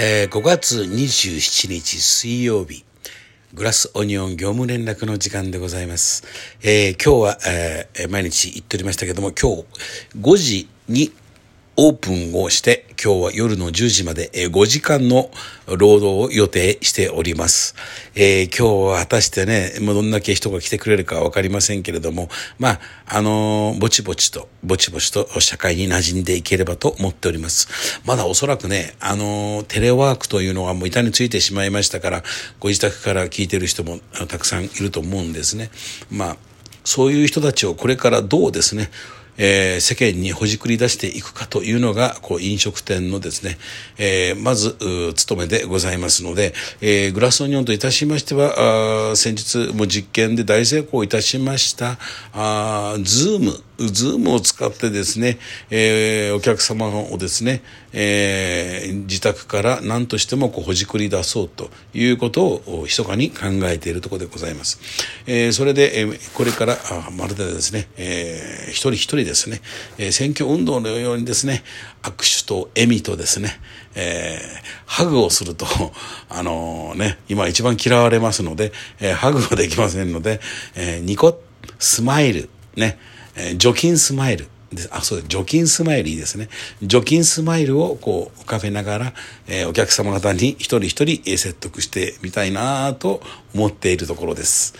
5月27日水曜日、グラスオニオン業務連絡の時間でございます。今日は、毎日言っておりましたけども、今日5時にオープンをして、今日は夜の10時まで5時間の労働を予定しております。今日は果たしてね、どんだけ人が来てくれるかはわかりませんけれども、ぼちぼちと社会に馴染んでいければと思っております。まだおそらくね、テレワークというのがもう板についてしまいましたから、ご自宅から聞いてる人もたくさんいると思うんですね。そういう人たちをこれからどうですね、世間にほじくり出していくかというのが飲食店のですね、まず務めでございますので、グラスオニオンといたしましては先日も実験で大成功いたしましたズームを使ってですね、お客様をですね、自宅から何としてもほじくり出そうということを密かに考えているところでございます。それで、これからまるでですね、一人一人ですね、選挙運動のようにですね、握手と笑みとですね、ハグをすると今一番嫌われますので、ハグはできませんので、ニコスマイルね。除菌スマイルです。除菌スマイルいいですね。除菌スマイルを浮かべながら、お客様方に一人一人説得してみたいなと思っているところです。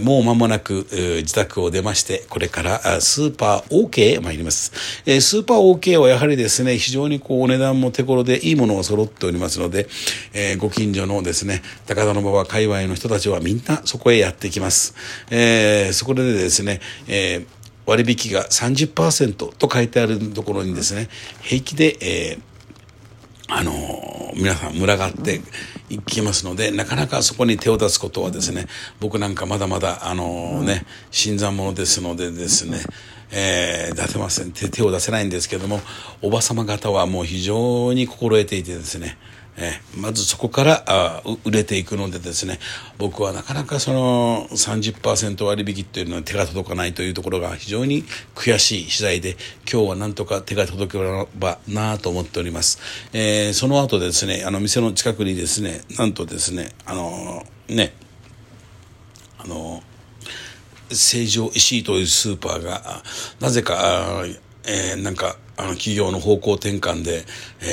もう間もなく、自宅を出まして、これからスーパー OK へ参ります。スーパー OK はやはりですね、非常にお値段も手頃でいいものが揃っておりますので、ご近所のですね、高田馬場界隈の人たちはみんなそこへやってきます。そこでですね、割引が 30% と書いてあるところにですね、平気で、皆さん群がっていきますので、なかなかそこに手を出すことはですね、僕なんかまだまだ新参者ですのでですね、出せません。手を出せないんですけども、おばさま方はもう非常に心得ていてですね、まずそこから売れていくのでですね、僕はなかなか30% 割引というのは手が届かないというところが非常に悔しい次第で、今日はなんとか手が届けばなと思っております。その後ですね、店の近くにですね、なんとですね、成城石井というスーパーがなぜか企業の方向転換で、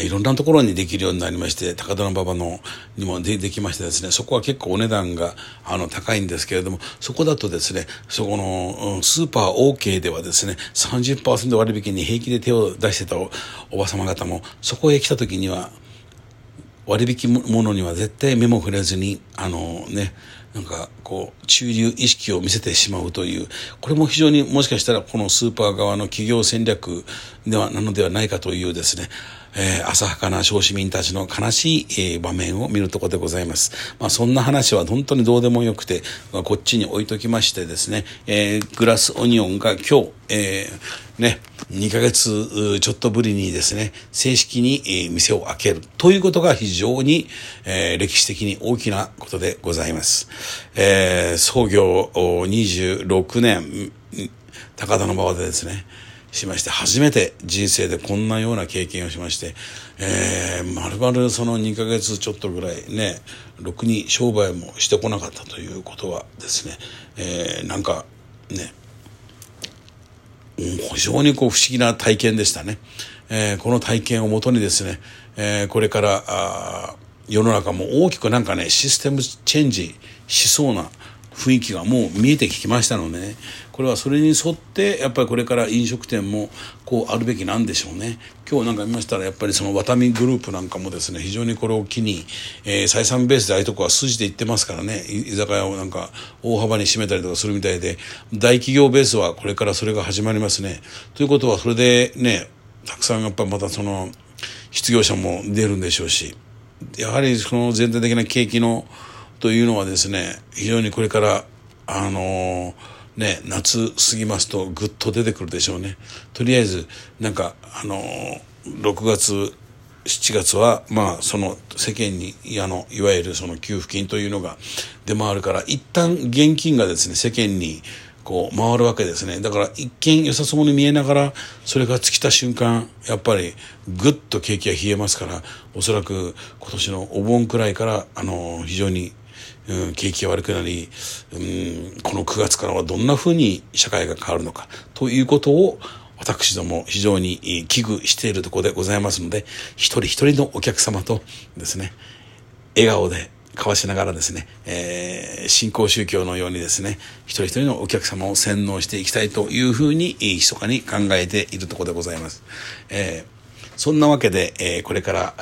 いろんなところにできるようになりまして、高田馬場のにもできましてですね、そこは結構お値段が高いんですけれども、そこだとですね、そこのスーパー OK ではですね、30% 割引に平気で手を出してた おば様方も、そこへ来た時には、割引ものには絶対目も触れずに、中流意識を見せてしまうという、これも非常にもしかしたらこのスーパー側の企業戦略なのではないかというですね、浅はかな小市民たちの悲しい、場面を見るところでございます。そんな話は本当にどうでもよくて、こっちに置いときましてですね、グラスオニオンが今日、2ヶ月ちょっとぶりにですね、正式に店を開けるということが非常に、歴史的に大きなことでございます。創業26年、高田馬場でですね、しまして、初めて人生でこんなような経験をしまして、丸々2ヶ月ちょっとぐらいね、ろくに商売もしてこなかったということはですね、非常に不思議な体験でしたね。この体験をもとにですね、これから世の中も大きくシステムチェンジしそうな雰囲気がもう見えてきましたのでね、これはそれに沿ってやっぱりこれから飲食店もあるべきなんでしょうね。今日見ましたらやっぱりワタミグループなんかもですね、非常にこれを機に、採算ベースでああいうとこは筋でいってますからね、居酒屋を大幅に閉めたりとかするみたいで、大企業ベースはこれからそれが始まりますね。ということはそれでね、たくさんやっぱまた失業者も出るんでしょうし、やはり全体的な景気のというのはですね、非常にこれから夏過ぎますとぐっと出てくるでしょうね。とりあえず6月7月は世間にいわゆる給付金というのが出回るから、一旦現金がですね、世間にこう回るわけですね。だから一見良さそうに見えながら、それが尽きた瞬間やっぱりぐっと景気が冷えますから、おそらく今年のお盆くらいから非常に景気が悪くなり、この9月からはどんな風に社会が変わるのかということを私ども非常に危惧しているところでございますので、一人一人のお客様とですね、笑顔で交わしながらですね、新興宗教のようにですね、一人一人のお客様を洗脳していきたいというふうに密かに考えているところでございます。そんなわけで、これから、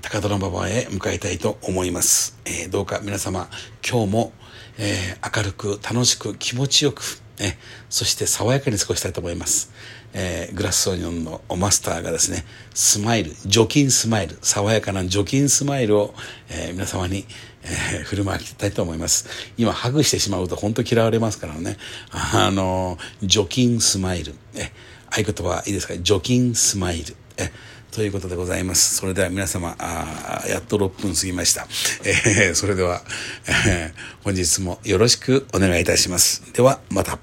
高田馬場へ向かいたいと思います。どうか皆様、今日も、明るく楽しく気持ちよく、そして爽やかに過ごしたいと思います。グラスソニョンのマスターがですね、スマイル、除菌スマイル、爽やかな除菌スマイルを、皆様に、振る舞いたいと思います。今ハグしてしまうと本当嫌われますからね。除菌スマイル、合言葉いいですか？除菌スマイル、ということでございます。それでは皆様、やっと6分過ぎました。それでは、本日もよろしくお願いいたします。ではまた。